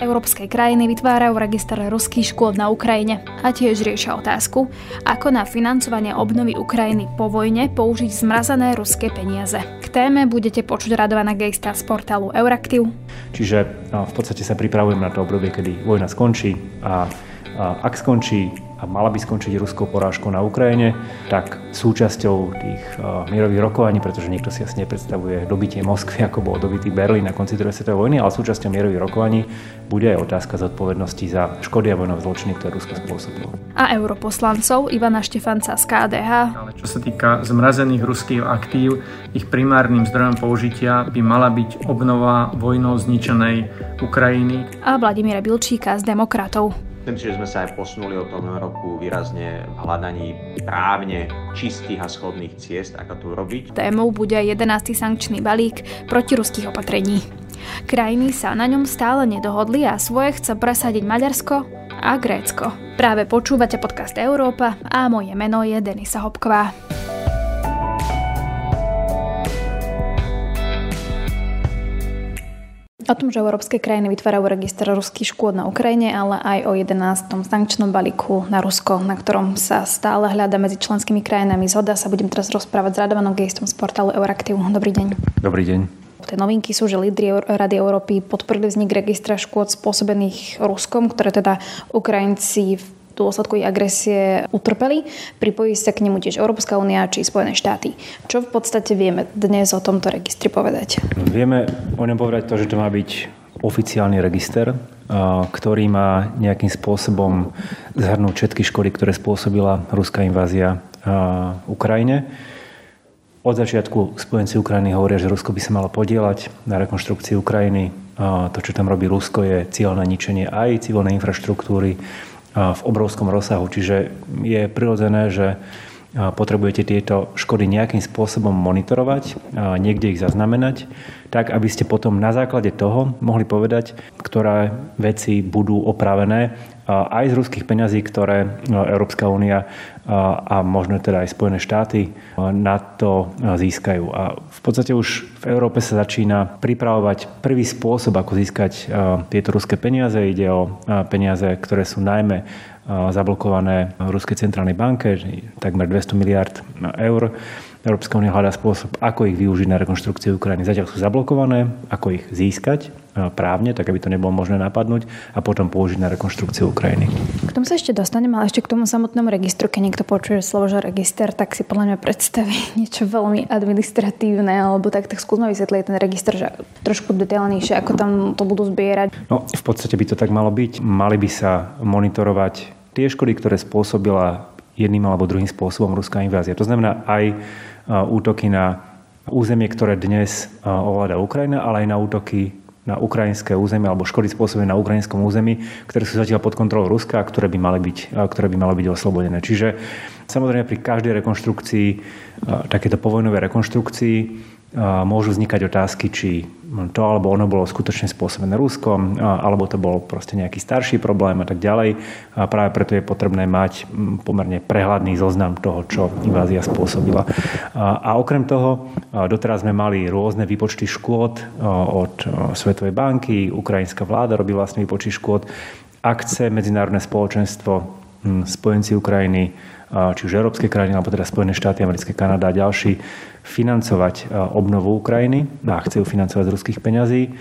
Európske krajiny vytvárajú register ruských škôl na Ukrajine a tiež riešia otázku, ako na financovanie obnovy Ukrajiny po vojne použiť zmrazené ruské peniaze. K téme budete počuť Radovana Geista z portálu Euractiv. Čiže v podstate sa pripravujem na to obdobie, kedy vojna skončí a ak skončí a mala by skončiť ruskou porážkou na Ukrajine, tak súčasťou tých mierových rokovaní, pretože nikto si jasne nepredstavuje dobitie Moskvy, ako bol dobitý Berlín na konci druhej svetovej vojny, ale súčasťou mierových rokovaní bude aj otázka zodpovednosti za škody a vojnové zločiny, ktoré Rusko spôsobilo. A europoslancov Ivana Štefanca z KDH. Ale čo sa týka zmrazených ruských aktív, ich primárnym zdrojom použitia by mala byť obnova vojnou zničenej Ukrajiny. A Vladimíra Bilčíka z Demokratov. Myslím si, že sme sa aj posunuli od toho roku výrazne v hľadaní právne čistých a schodných ciest, ako to urobiť. Témou bude 11. sankčný balík protiruských opatrení. Krajiny sa na ňom stále nedohodli a svoje chce presadiť Maďarsko a Grécko. Práve počúvate podcast Európa a moje meno je Denisa Hopková. O tom, že európske krajiny vytvárajú register ruských škôd na Ukrajine, ale aj o 11. sankčnom balíku na Rusko, na ktorom sa stále hľada medzi členskými krajinami zhoda, sa budem teraz rozprávať s Radovanom Geistom z portálu Euractiv. Dobrý deň. Dobrý deň. Tie novinky sú, že lídri Rady Európy podporili vznik registra škôd spôsobených Ruskom, ktoré teda Ukrajinci v dôsledku ich agresie utrpeli. Pripojí sa k nemu tiež Európska únia či Spojené štáty. Čo v podstate vieme dnes o tomto registri povedať? Vieme o ňom povedať to, že to má byť oficiálny register, ktorý má nejakým spôsobom zhrnúť všetky škody, ktoré spôsobila ruská invázia Ukrajine. Od začiatku spojenci Ukrajiny hovoria, že Rusko by sa malo podieľať na rekonštrukcii Ukrajiny. To, čo tam robí Rusko, je cieľné ničenie aj civilnej infraštruktúry v obrovskom rozsahu. Čiže je prirodzené, že potrebujete tieto škody nejakým spôsobom monitorovať, niekde ich zaznamenať, tak aby ste potom na základe toho mohli povedať, ktoré veci budú opravené aj z ruských peňazí, ktoré Európska únia a možno teda aj Spojené štáty na to získajú. A v podstate už v Európe sa začína pripravovať prvý spôsob, ako získať tieto ruské peniaze. Ide o peniaze, ktoré sú najmä zablokované v Ruskej centrálnej banke, takmer 200 miliard eur. Európska únia hľadá spôsob, ako ich využiť na rekonštrukciu Ukrajiny. Zatiaľ sú zablokované, ako ich získať právne, tak aby to nebolo možné napadnúť a potom použiť na rekonštrukciu Ukrajiny. K tomu sa ešte dostaneme, ale ešte k tomu samotnému registru. Keď niekto počuje slovo, že register, tak si podľa mňa predstaví niečo veľmi administratívne, alebo tak skúsme vysvetliť ten register, že trošku detailnejšie, ako tam to budú zbierať. No, v podstate by to tak malo byť. Mali by sa monitorovať tie škody, ktoré spôsobila jedným alebo druhým spôsobom ruská invázia. To znamená aj útoky na územie, ktoré dnes ovláda Ukrajina, ale aj na útoky na ukrajinské územie alebo škody spôsobené na ukrajinskom území, ktoré sú zatiaľ pod kontrolou Ruska a ktoré by mali byť oslobodené. Čiže samozrejme pri každej rekonštrukcii, takéto povojnovej rekonštrukcii, môžu vznikať otázky, či to alebo ono bolo skutočne spôsobené Ruskom, alebo to bol proste nejaký starší problém a tak ďalej. A práve preto je potrebné mať pomerne prehľadný zoznam toho, čo invázia spôsobila. A okrem toho, doteraz sme mali rôzne výpočty škôd od Svetovej banky, ukrajinská vláda robí vlastný výpočty škôd. Ak chce medzinárodné spoločenstvo, spojenci Ukrajiny, či už európske krajiny, alebo teda Spojené štáty, americké, Kanada a ďalší, financovať obnovu Ukrajiny a chcú financovať z ruských peňazí,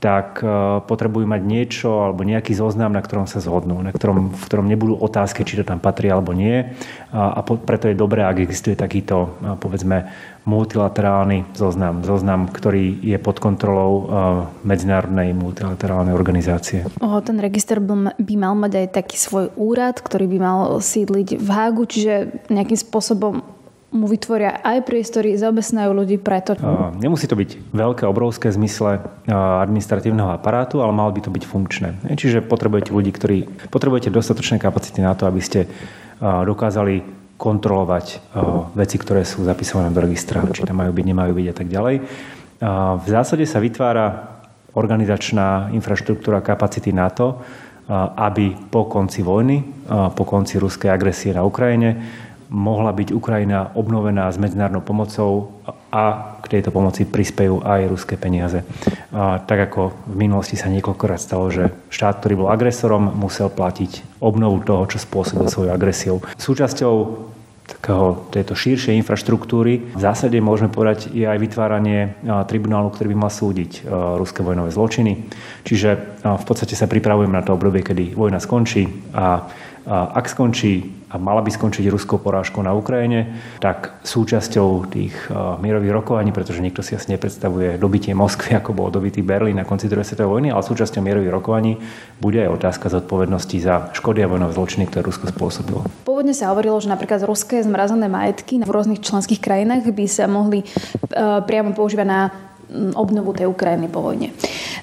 tak potrebujú mať niečo alebo nejaký zoznam, na ktorom sa zhodnú, v ktorom nebudú otázky, či to tam patrí alebo nie. A preto je dobré, ak existuje takýto, povedzme, multilaterálny zoznam, ktorý je pod kontrolou medzinárodnej multilaterálnej organizácie. Ten register by mal mať aj taký svoj úrad, ktorý by mal sídliť v Hágu, čiže nejakým spôsobom mu vytvoria aj priestory, zaobesnajú ľudí preto. Nemusí to byť veľké, obrovské v zmysle administratívneho aparátu, ale malo by to byť funkčné. Čiže potrebujete ľudí, potrebujete dostatočné kapacity na to, aby ste dokázali kontrolovať veci, ktoré sú zapisované do registra, či tam majú byť, nemajú byť a tak ďalej. V zásade sa vytvára organizačná infraštruktúra kapacity na to, aby po konci vojny, po konci ruskej agresie na Ukrajine mohla byť Ukrajina obnovená s medzinárodnou pomocou a k tejto pomoci prispejú aj ruské peniaze. Tak ako v minulosti sa niekoľkokrát stalo, že štát, ktorý bol agresorom, musel platiť obnovu toho, čo spôsobil svojou agresiou. Súčasťou tejto širšej infraštruktúry v zásade môžeme povedať je aj vytváranie tribunálu, ktorý by mal súdiť ruské vojnové zločiny. Čiže v podstate sa pripravujeme na to obdobie, kedy vojna skončí a ak skončí a mala by skončiť ruskou porážkou na Ukrajine, tak súčasťou tých mierových rokovaní, pretože niekto si asi nepredstavuje dobitie Moskvy, ako bol dobitý Berlín na konci druhej svetovej vojny, ale súčasťou mierových rokovaní bude aj otázka zodpovednosti za škody a vojnové zločiny, ktoré Rusko spôsobilo. Pôvodne sa hovorilo, že napríklad ruské zmrazené majetky v rôznych členských krajinách by sa mohli priamo používať na obnovu tej Ukrajiny po vojne.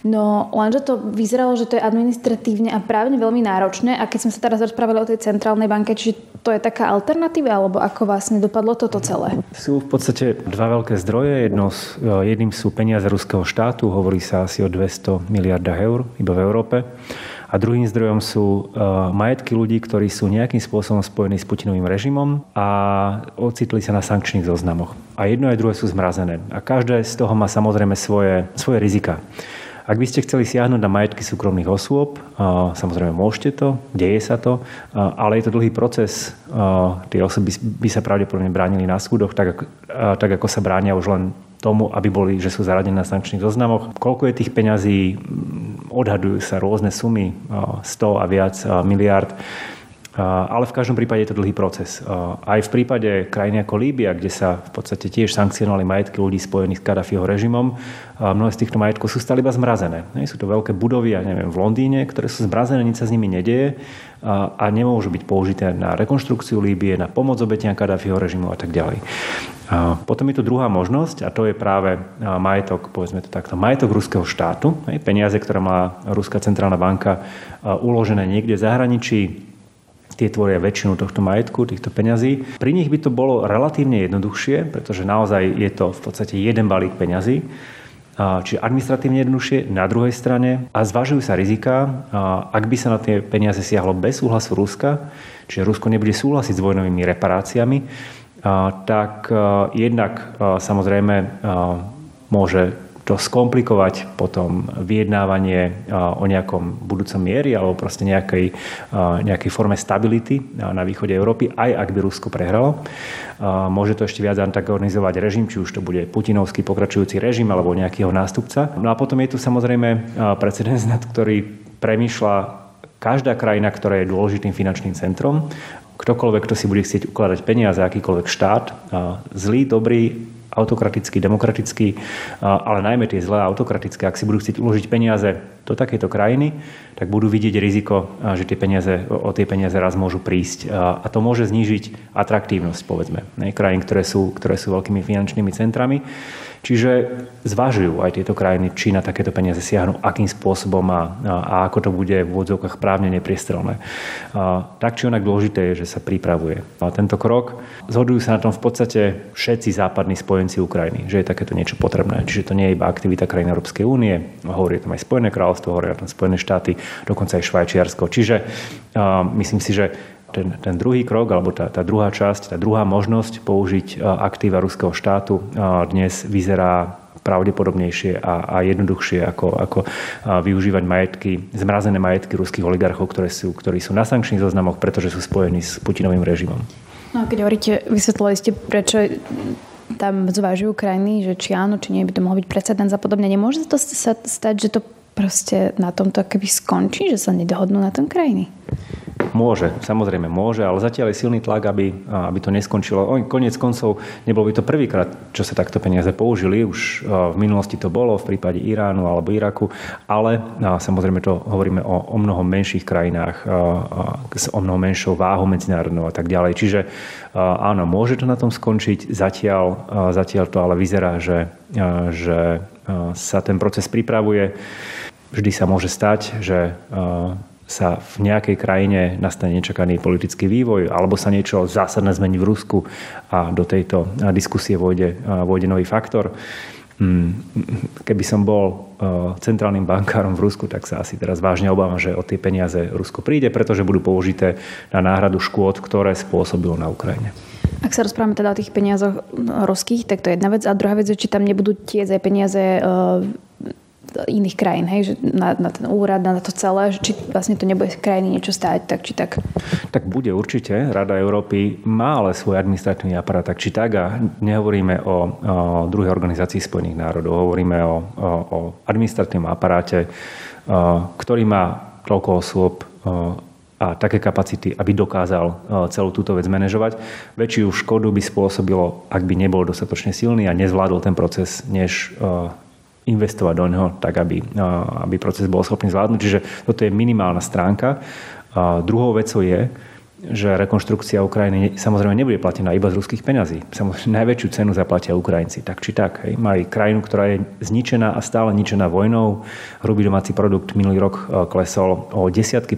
No lenže to vyzeralo, že to je administratívne a právne veľmi náročné a keď sme sa teraz rozprávali o tej centrálnej banke, čiže to je taká alternatíva, alebo ako vlastne dopadlo toto celé? Sú v podstate dva veľké zdroje. Jedným sú peniaze ruského štátu, hovorí sa asi o 200 miliardách eur iba v Európe. A druhým zdrojom sú majetky ľudí, ktorí sú nejakým spôsobom spojení s Putinovým režimom a ocitli sa na sankčných zoznamoch. A jedno aj druhé sú zmrazené. A každé z toho má samozrejme svoje rizika. Ak by ste chceli siahnuť na majetky súkromných osôb, samozrejme môžete to, deje sa to, ale je to dlhý proces. Tie osoby by sa pravdepodobne bránili na súdoch, tak ako sa bránia už len tomu, aby boli, že sú zaradené na sankčných zoznamoch. Koľko je tých peňazí, odhadujú sa rôzne sumy, 100 a viac miliárd. Ale v každom prípade je to dlhý proces. Aj v prípade krajiny ako Líbia, kde sa v podstate tiež sankcionovali majetky ľudí spojených s Kaddafiho režimom, mnohé z týchto majetkov sú stále iba zmrazené. Sú to veľké budovy, v Londýne, ktoré sú zmrazené, nič sa s nimi nedeje a nemôžu byť použité na rekonštrukciu Líbie, na pomoc obetiam Kaddafiho režimu a tak ďalej. Potom je tu druhá možnosť a to je práve majetok, povedzme to takto, majetok ruského štátu, peniaze, ktoré má Ruská centrálna banka uložené niekde v zahraničí. Tie tvoria väčšinu tohto majetku, týchto peňazí. Pri nich by to bolo relatívne jednoduchšie, pretože naozaj je to v podstate jeden balík peňazí, čiže administratívne jednoduchšie na druhej strane a zvažujú sa rizika, ak by sa na tie peniaze siahlo bez súhlasu Ruska, čiže Rusko nebude súhlasiť s vojnovými reparáciami, tak jednak samozrejme môže to skomplikovať potom vyjednávanie o nejakom budúcom mieri alebo proste nejakej forme stability na východe Európy, aj ak by Rusko prehralo. Môže to ešte viac antagonizovať režim, či už to bude putinovský pokračujúci režim alebo nejakého nástupca. No a potom je tu samozrejme precedens, nad ktorý premýšľa každá krajina, ktorá je dôležitým finančným centrom. Ktokoľvek, kto si bude chcieť ukladať peniaze, akýkoľvek štát, zlý, dobrý, autokratický, demokratický, ale najmä tie zlé autokratické, ak si budú chcieť uložiť peniaze do takejto krajiny, tak budú vidieť riziko, že o tie peniaze raz môžu prísť. A to môže znížiť atraktívnosť, povedzme, krajín, ktoré sú veľkými finančnými centrami. Čiže zvažujú aj tieto krajiny, či na takéto peniaze siahnu, akým spôsobom a ako to bude v odzvukách právne nepriestrelné. Tak či onak dôležité je, že sa pripravuje. A tento krok, zhodujú sa na tom v podstate všetci západní spojenci Ukrajiny, že je takéto niečo potrebné. Čiže to nie je iba aktivita krajín Európskej únie, hovorí tam aj Spojené kráľstvo, hovorí tam Spojené štáty, dokonca aj Švajčiarsko. Čiže myslím si, že ten druhý krok, alebo tá druhá časť, tá druhá možnosť použiť aktíva ruského štátu dnes vyzerá pravdepodobnejšie a jednoduchšie ako využívať zmrazené majetky ruských oligarchov, ktorí sú na sankčných zoznamoch, pretože sú spojení s Putinovým režimom. No a keď hovoríte, vysvetlili ste, prečo tam zvážujú krajiny, že či áno, či nie by to mohol byť precedens a podobne. Nemôže to sa stať, že to proste na tomto keby skončí, že sa nedohodnú na tom krajiny? Môže, samozrejme môže, ale zatiaľ je silný tlak, aby to neskončilo. Koniec koncov nebolo by to prvýkrát, čo sa takto peniaze použili. Už v minulosti to bolo v prípade Iránu alebo Iraku, ale samozrejme to hovoríme o mnoho menších krajinách, s o mnoho menšou váhou medzinárodnou a tak ďalej. Čiže áno, môže to na tom skončiť. Zatiaľ to ale vyzerá, že sa ten proces pripravuje. Vždy sa môže stať, že sa v nejakej krajine nastane nečakaný politický vývoj alebo sa niečo zásadné zmení v Rusku a do tejto diskusie vôjde nový faktor. Keby som bol centrálnym bankárom v Rusku, tak sa asi teraz vážne obávam, že o tie peniaze Rusko príde, pretože budú použité na náhradu škôd, ktoré spôsobilo na Ukrajine. Ak sa rozprávame teda o tých peniazoch ruských, tak to je jedna vec. A druhá vec je, či tam nebudú tie aj peniaze iných krajín, hej? Že na ten úrad, na to celé, či vlastne to nebude krajiny niečo stáť, tak či tak. Tak bude určite. Rada Európy má ale svoj administratívny aparát, tak či tak. A nehovoríme o druhej organizácii Spojených národov. Hovoríme o administratívnom aparáte, ktorý má toľko osôb a také kapacity, aby dokázal celú túto vec manažovať. Väčšiu škodu by spôsobilo, ak by nebol dostatočne silný a nezvládol ten proces, než investovať do neho tak, aby proces bol schopný zvládnuť. Čiže toto je minimálna stránka. Druhou vecou je, že rekonštrukcia Ukrajiny samozrejme nebude platená iba z ruských peňazí. Samozrejme, najväčšiu cenu zaplatia Ukrajinci, tak či tak. Hej. Majú krajinu, ktorá je zničená a stále ničená vojnou. Hrubý domáci produkt minulý rok klesol o 10%.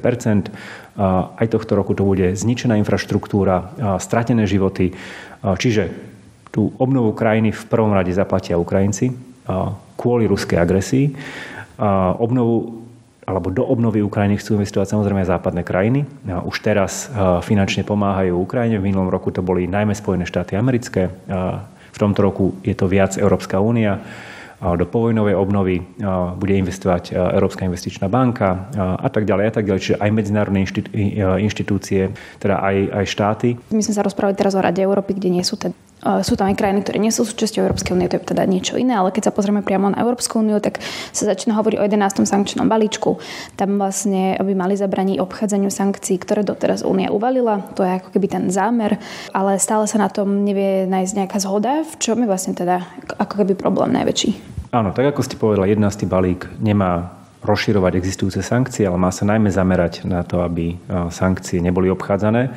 Aj tohto roku to bude zničená infraštruktúra, stratené životy. Čiže tú obnovu krajiny v prvom rade zaplatia Ukrajinci kvôli ruskej agresii. Obnovu alebo do obnovy Ukrajiny chcú investovať samozrejme západné krajiny. Už teraz finančne pomáhajú Ukrajine. V minulom roku to boli najmä Spojené štáty americké. V tomto roku je to viac Európska únia. Do povojnovej obnovy bude investovať Európska investičná banka a tak ďalej a tak ďalej. Čiže aj medzinárodné inštitúcie, teda aj štáty. My sme sa rozprávali teraz o Rade Európy, kde nie sú teda. Sú tam aj krajiny, ktoré nie sú súčasťou Európskej únie, to je teda niečo iné, ale keď sa pozrieme priamo na Európsku úniu, tak sa začína hovoriť o 11. sankčnom balíčku. Tam vlastne by mali zabrániť obchádzaniu sankcií, ktoré doteraz únia uvalila. To je ako keby ten zámer, ale stále sa na tom nevie nájsť nejaká zhoda, v čom je vlastne teda ako keby problém najväčší. Áno, tak ako ste povedala, 11. balík nemá rozširovať existujúce sankcie, ale má sa najmä zamerať na to, aby sankcie neboli obchádzané.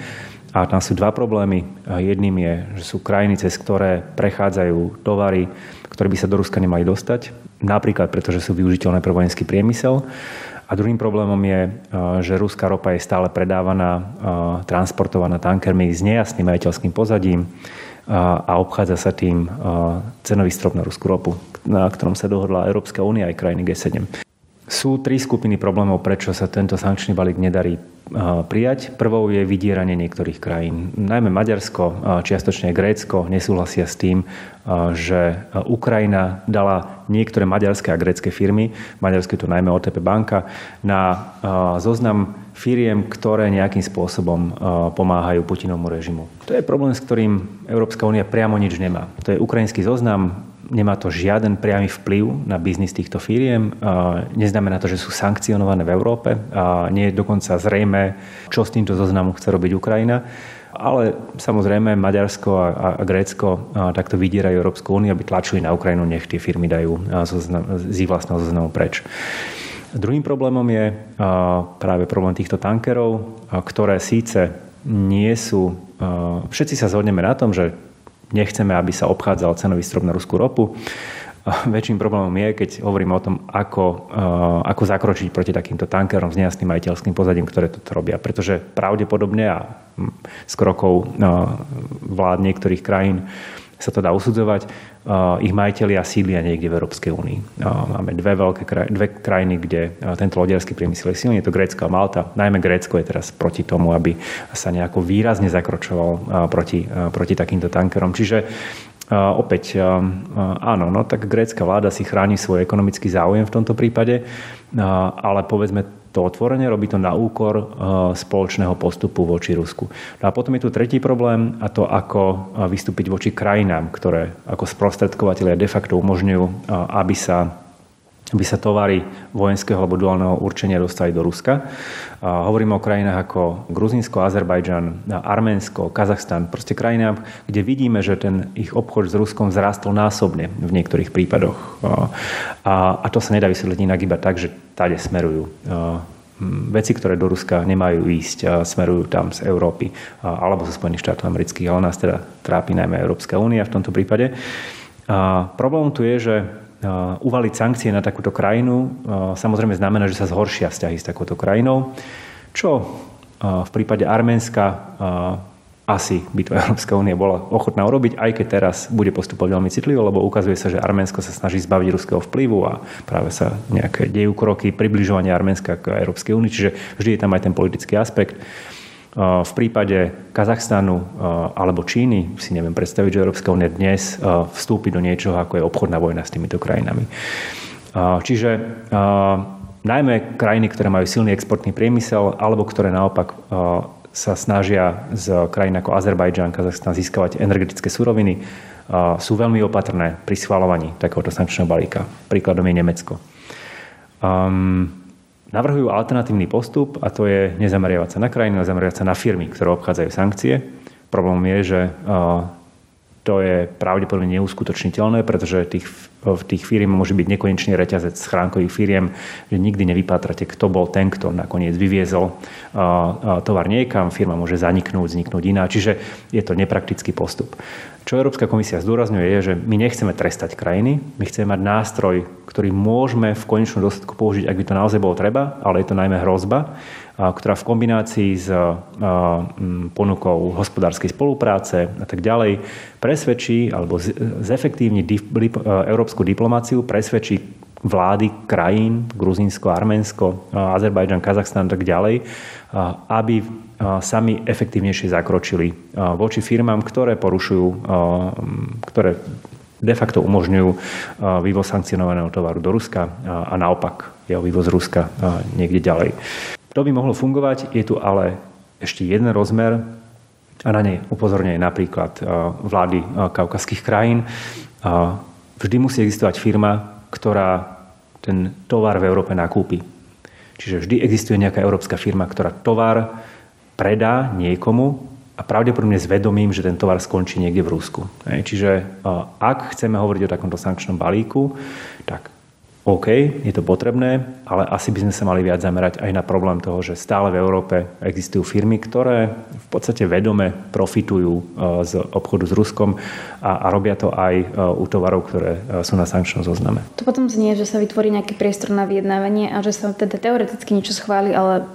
A tam sú dva problémy. Jedným je, že sú krajiny, cez ktoré prechádzajú tovary, ktoré by sa do Ruska nemali dostať, napríklad pretože sú využiteľné pre vojenský priemysel. A druhým problémom je, že ruská ropa je stále predávaná, transportovaná tankermi s nejasným majiteľským pozadím a obchádza sa tým cenový strop na ruskú ropu, na ktorom sa dohodla Európska únia aj krajiny G7. Sú tri skupiny problémov, prečo sa tento sankčný balík nedarí prijať. Prvou je vydieranie niektorých krajín. Najmä Maďarsko, čiastočne Grécko, nesúhlasia s tým, že Ukrajina dala niektoré maďarské a grécké firmy, v Maďarsku je to najmä OTP banka, na zoznam firiem, ktoré nejakým spôsobom pomáhajú Putinovmu režimu. To je problém, s ktorým Európska únia priamo nič nemá. To je ukrajinský zoznam. Nemá to žiaden priamy vplyv na biznis týchto firiem. Neznamená to, že sú sankcionované v Európe. Nie je dokonca zrejmé, čo s týmto zoznamom chce robiť Ukrajina. Ale samozrejme Maďarsko a Grécko takto vydierajú Európsku úniu, aby tlačili na Ukrajinu, nech tie firmy dajú z ich vlastného zoznamu preč. Druhým problémom je práve problém týchto tankerov, ktoré síce nie sú... Všetci sa zhodneme na tom, že nechceme, aby sa obchádzal cenový strop na ruskú ropu. Väčším problémom je, keď hovoríme o tom, ako zakročiť proti takýmto tankerom s nejasným majiteľským pozadím, ktoré toto robia. Pretože pravdepodobne a z krokov vlád niektorých krajín sa to dá usudzovať, ich majitelia sídlia niekde v Európskej únii. Máme dve krajiny, kde tento lodiarský priemysel je silný, je to Grécko a Malta. Najmä Grécko je teraz proti tomu, aby sa nejako výrazne zakročoval proti takýmto tankerom. Čiže opäť, áno, no tak grécka vláda si chráni svoj ekonomický záujem v tomto prípade, ale povedzme to otvorene, robí to na úkor spoločného postupu voči Rusku. No a potom je tu tretí problém, a to ako vystúpiť voči krajinám, ktoré ako sprostredkovateľia de facto umožňujú, aby sa tovary vojenského alebo duálneho určenia dostali do Ruska. Hovoríme o krajinách ako Gruzínsko, Azerbajďan, Arménsko, Kazachstán, proste krajinách, kde vidíme, že ten ich obchod s Ruskom zrástol násobne v niektorých prípadoch. A to sa nedá vysvetliť inak iba tak, že tade smerujú veci, ktoré do Ruska nemajú ísť, smerujú tam z Európy alebo zo Spojených štátov amerických, ale nás teda trápi najmä Európska únia v tomto prípade. Problém tu je, že uvaliť sankcie na takúto krajinu samozrejme znamená, že sa zhoršia vzťahy s takouto krajinou, čo v prípade Arménska asi by to Európska únia bola ochotná urobiť, aj keď teraz bude postupovať veľmi citlivo, lebo ukazuje sa, že Arménsko sa snaží zbaviť ruského vplyvu a práve sa nejaké dejú kroky približovania Arménska k Európskej únii, čiže vždy je tam aj ten politický aspekt. V prípade Kazachstanu alebo Číny si neviem predstaviť, že Európska únia dnes vstúpi do niečoho, ako je obchodná vojna s týmito krajinami. Čiže najmä krajiny, ktoré majú silný exportný priemysel alebo ktoré naopak sa snažia z krajín ako Azerbajďan, Kazachstán získavať energetické suroviny, sú veľmi opatrné pri schvaľovaní takéhoto sankčného balíka. Príkladom je Nemecko. Navrhujú alternatívny postup a to je nezameriavať sa na krajiny, ale zameriavať sa na firmy, ktoré obchádzajú sankcie. Problém je, že to je pravdepodobne neuskutočniteľné, pretože v tých firiem môže byť nekonečný reťazec schránkových firiem, že nikdy nevypátrate, kto bol ten, kto nakoniec vyviezol tovar niekam. Firma môže zaniknúť, vzniknúť iná. Čiže je to nepraktický postup. Čo Európska komisia zdôrazňuje je, že my nechceme trestať krajiny, my chceme mať nástroj, ktorý môžeme v konečnom dôsledku použiť, ak by to naozaj bolo treba, ale je to najmä hrozba, ktorá v kombinácii s ponukou hospodárskej spolupráce a tak ďalej presvedčí alebo zefektívni európsku diplomáciu, presvedčí vlády krajín, Gruzínsko, Arménsko, Azerbajdžan, Kazachstán a tak ďalej, aby sami efektívnejšie zakročili voči firmám, ktoré porušujú, ktoré de facto umožňujú vývoz sankcionovaného tovaru do Ruska a naopak jeho vývoz Ruska niekde ďalej. To by mohlo fungovať, je tu ale ešte jeden rozmer a na nej upozorňuje napríklad vlády kaukazských krajín. Vždy musí existovať firma, ktorá ten tovar v Európe nakúpi. Čiže vždy existuje nejaká európska firma, ktorá tovar predá niekomu a pravdepodobne s vedomím, že ten tovar skončí niekde v Rusku. Čiže ak chceme hovoriť o takomto sankčnom balíku, tak OK, je to potrebné, ale asi by sme sa mali viac zamerať aj na problém toho, že stále v Európe existujú firmy, ktoré v podstate vedome profitujú z obchodu s Ruskom a robia to aj u tovarov, ktoré sú na sankčnom zozname. To potom znie, že sa vytvorí nejaký priestor na vyjednávanie a že sa teda teoreticky niečo schváli, ale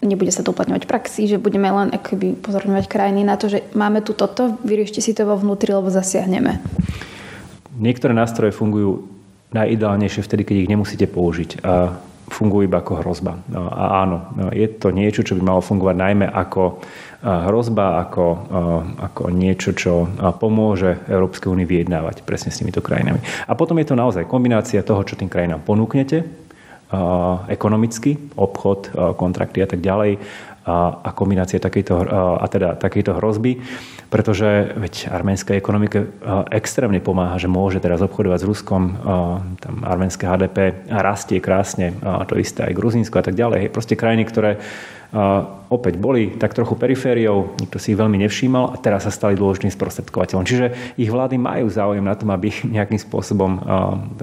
nebude sa to uplatňovať v praxi, že budeme len akoby pozorňovať krajiny na to, že máme tu toto, vyriešte si to vo vnútri, lebo zasiahneme. Niektoré nástroje fungujú najideálnejšie vtedy, keď ich nemusíte použiť. Fungujú iba ako hrozba. A áno, je to niečo, čo by malo fungovať najmä ako hrozba, ako niečo, čo pomôže Európskej únii vyjednávať presne s týmito krajinami. A potom je to naozaj kombinácia toho, čo tým krajinám ponúknete, ekonomicky, obchod, kontrakty a tak ďalej a kombinácie takejto hrozby, pretože veď arménska ekonomika extrémne pomáha, že môže teraz obchodovať s Ruskom, tam arménske HDP rastie krásne, to isté aj Gruzínsko a tak ďalej. Proste krajiny, ktoré opäť boli tak trochu perifériou, nikto si ich veľmi nevšímal a teraz sa stali dôležitým sprostredkovateľom. Čiže ich vlády majú záujem na tom, aby nejakým spôsobom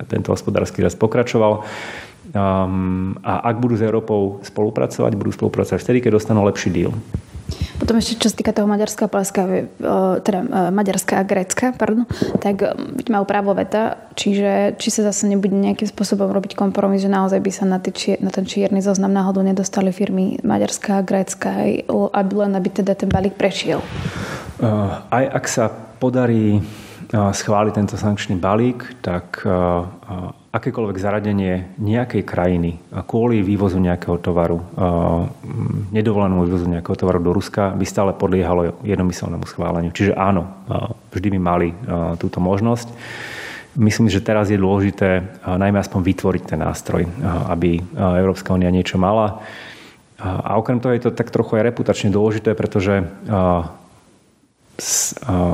tento hospodársky rast pokračoval. A ak budú s Európou spolupracovať, budú spolupracovať vtedy, keď dostanú lepší deal. Potom ešte, čo sa týka toho Maďarska a Grécka, tak majú právo veta, čiže či sa zase nebude nejakým spôsobom robiť kompromis, že naozaj by sa na ten čierny zoznam náhodou nedostali firmy Maďarska a Grécka, aby teda ten balík prešiel. Aj ak sa podarí schváliť tento sankčný balík, tak akékoľvek zaradenie nejakej krajiny kvôli vývozu nejakého tovaru, nedovolenému vývozu nejakého tovaru do Ruska by stále podliehalo jednomyselnému schváleniu. Čiže áno, vždy by mali túto možnosť. Myslím, že teraz je dôležité najmä aspoň vytvoriť ten nástroj, aby Európska únia niečo mala. A okrem toho je to tak trochu aj reputačne dôležité, pretože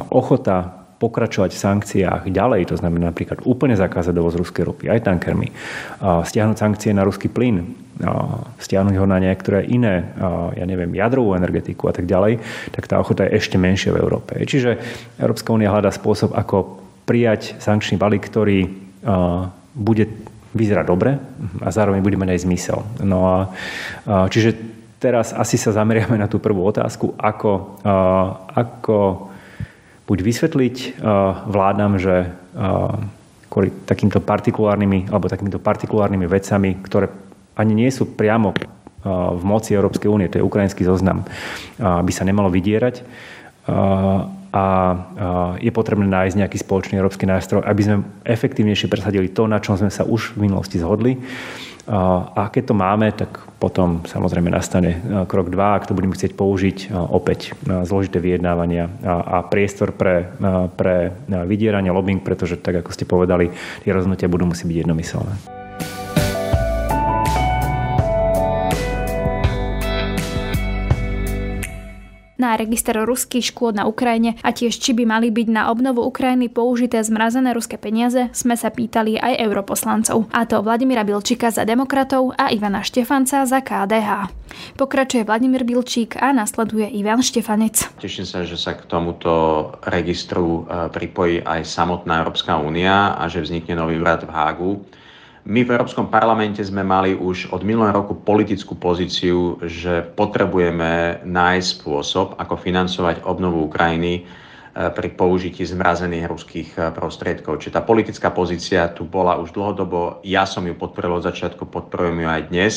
ochota pokračovať v sankciách ďalej, to znamená napríklad úplne zakázať dovoz ruskej ropy, aj tankermi, stiahnuť sankcie na ruský plyn, stiahnuť ho na niektoré iné, jadrovú energetiku a tak ďalej, tak tá ochota je ešte menšia v Európe. Čiže Európska únia hľadá spôsob, ako prijať sankčný balík, ktorý bude vyzerať dobre a zároveň bude mať aj zmysel. Čiže teraz asi sa zameriame na tú prvú otázku, ako buď vysvetliť vládam, že kvôli takýmito partikulárnymi vecami, ktoré ani nie sú priamo v moci Európskej únie, to je ukrajinský zoznam, by sa nemalo vydierať. A je potrebné nájsť nejaký spoločný európsky nástroj, aby sme efektívnejšie presadili to, na čom sme sa už v minulosti zhodli. A keď to máme, tak potom samozrejme nastane krok 2, ak to budeme chcieť použiť opäť zložité vyjednávania a priestor pre vydieranie, lobbying, pretože tak, ako ste povedali, tie rozhodnutia budú musieť byť jednomyselné. Na register ruských škôd na Ukrajine a tiež či by mali byť na obnovu Ukrajiny použité zmrazené ruské peniaze, sme sa pýtali aj europoslancov, a to Vladimíra Bilčíka za Demokratov a Ivana Štefanca za KDH. Pokračuje Vladimír Bilčík a nasleduje Ivan Štefanec. Teším sa, že sa k tomuto registru pripojí aj samotná Európska únia a že vznikne nový úrad v Hágu. My v Európskom parlamente sme mali už od minulého roku politickú pozíciu, že potrebujeme nájsť spôsob, ako financovať obnovu Ukrajiny pri použití zmrazených ruských prostriedkov. Čiže tá politická pozícia tu bola už dlhodobo, ja som ju podporil od začiatku, podporujem ju aj dnes.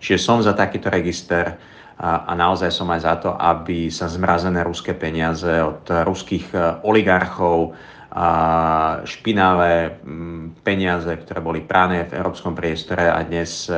Čiže som za takýto register a naozaj som aj za to, aby sa zmrazené ruské peniaze od ruských oligarchov, a špinavé peniaze, ktoré boli prané v európskom priestore a dnes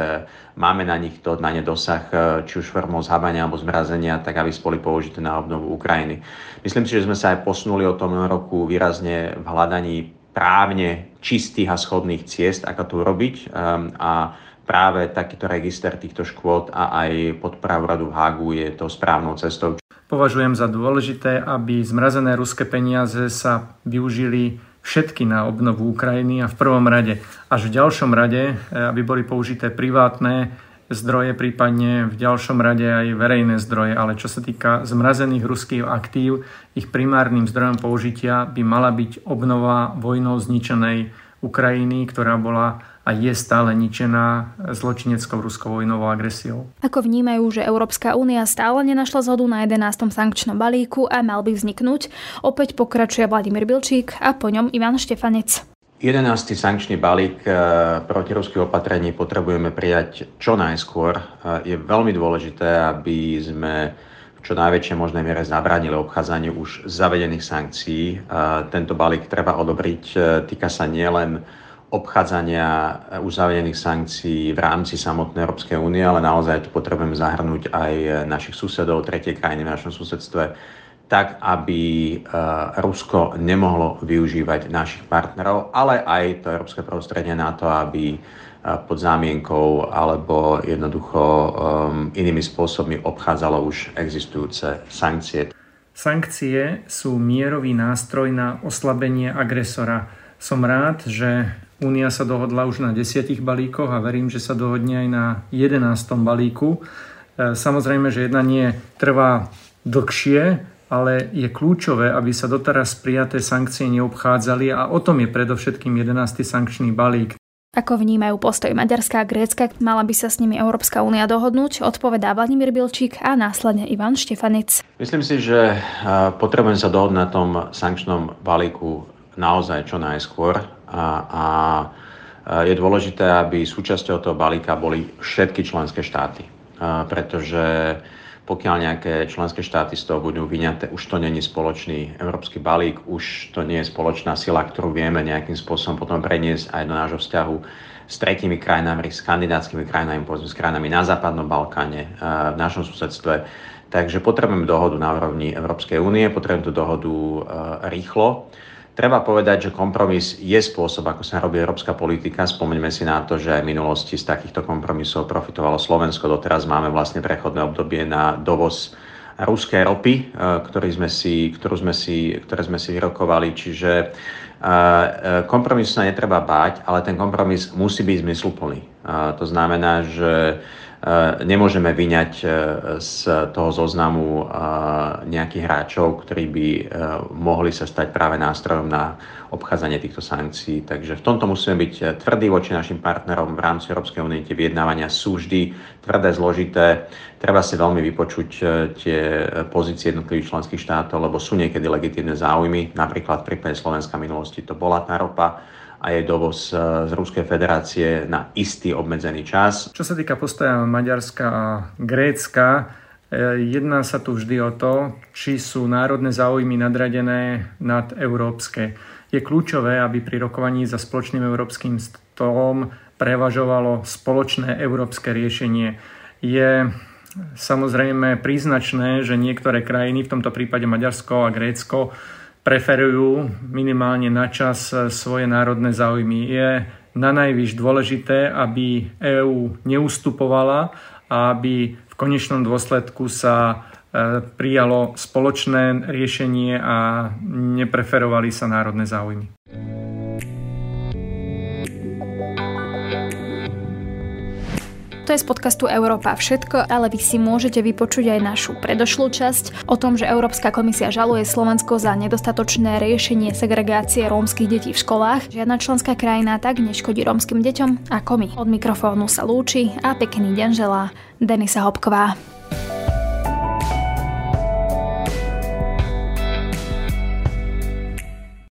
máme na nich dosah, či už formou zhabania alebo zmrazenia, tak aby boli použité na obnovu Ukrajiny. Myslím si, že sme sa aj posunuli o tom roku výrazne v hľadaní právne čistých a schodných ciest, ako to urobiť, a práve takýto register týchto škôd a aj podpora úradu v Hágu je to správnou cestou. Považujem za dôležité, aby zmrazené ruské peniaze sa využili všetky na obnovu Ukrajiny a v prvom rade až v ďalšom rade, aby boli použité privátne zdroje, prípadne v ďalšom rade aj verejné zdroje. Ale čo sa týka zmrazených ruských aktív, ich primárnym zdrojom použitia by mala byť obnova vojnou zničenej Ukrajiny, ktorá bola a je stále ničená zločineckou ruskou vojnovou agresiou. Ako vnímajú, že Európska únia stále nenašla zhodu na 11. sankčnom balíku a mal by vzniknúť, opäť pokračuje Vladimír Bilčík a po ňom Ivan Štefanec. 11. sankčný balík proti ruským opatrení potrebujeme prijať čo najskôr. Je veľmi dôležité, aby sme v čo najväčšej možnej miere zabránili obchádzaniu už zavedených sankcií. Tento balík treba odobriť. Týka sa nielen obchádzania uzavedených sankcií v rámci samotnej Európskej únie, ale naozaj tu potrebujeme zahrnúť aj našich susedov, tretie krajiny v našom susedstve, tak aby Rusko nemohlo využívať našich partnerov, ale aj to európske prostredie na to, aby pod zámienkou alebo jednoducho inými spôsobmi obchádzalo už existujúce sankcie. Sankcie sú mierový nástroj na oslabenie agresora. Som rád, že Únia sa dohodla už na 10 balíkoch a verím, že sa dohodne aj na 11. balíku. Samozrejme, že jednanie trvá dlhšie, ale je kľúčové, aby sa doteraz prijaté sankcie neobchádzali a o tom je predovšetkým 11. sankčný balík. Ako vnímajú postoj Maďarska a Grécka, mala by sa s nimi Európska únia dohodnúť, odpovedá Vladimír Bilčík a následne Ivan Štefanec. Myslím si, že potrebujem sa dohodnúť na tom sankčnom balíku naozaj čo najskôr a je dôležité, aby súčasťou toho balíka boli všetky členské štáty, pretože pokiaľ nejaké členské štáty z toho budú vyňaté, už to nie je spoločný európsky balík, už to nie je spoločná sila, ktorú vieme nejakým spôsobom potom preniesť aj do nášho vzťahu s tretími krajinami, s kandidátskymi krajinami, povedzme s krajinami na Západnom Balkáne, v našom susedstve. Takže potrebujeme dohodu na úrovni Európskej únie, potrebujeme tú dohodu rýchlo. Treba povedať, že kompromis je spôsob, ako sa robí európska politika. Spomeňme si na to, že aj v minulosti z takýchto kompromisov profitovalo Slovensko. Doteraz máme vlastne prechodné obdobie na dovoz ruskej ropy, ktoré sme si vyrokovali. Čiže kompromisu sa netreba báť, ale ten kompromis musí byť zmysluplný. To znamená, že nemôžeme vyňať z toho zoznamu nejakých hráčov, ktorí by mohli sa stať práve nástrojom na obchádzanie týchto sankcií. Takže v tomto musíme byť tvrdí voči našim partnerom v rámci Európskej únie. Tie vyjednávania sú vždy tvrdé, zložité. Treba si veľmi vypočuť tie pozície jednotlivých členských štátov, lebo sú niekedy legitímne záujmy. Napríklad v prípade Slovenska minulosti to bola tá ropa a jej dovoz z Ruskej federácie na istý obmedzený čas. Čo sa týka postoja Maďarska a Grécka, jedná sa tu vždy o to, či sú národné záujmy nadradené nad európske. je kľúčové, aby pri rokovaní za spoločným európskym stolom prevažovalo spoločné európske riešenie. Je samozrejme príznačné, že niektoré krajiny, v tomto prípade Maďarsko a Grécko, preferujú minimálne na čas svoje národné záujmy. Je nanajvýš dôležité, aby EÚ neustupovala a aby v konečnom dôsledku sa prijalo spoločné riešenie a nepreferovali sa národné záujmy. To je z podcastu Európa všetko, ale vy si môžete vypočuť aj našu predošlú časť o tom, že Európska komisia žaluje Slovensko za nedostatočné riešenie segregácie rómskych detí v školách. Žiadna členská krajina tak neškodí rómskym deťom ako my. Od mikrofónu sa lúči a pekný deň želá Denisa Hopková.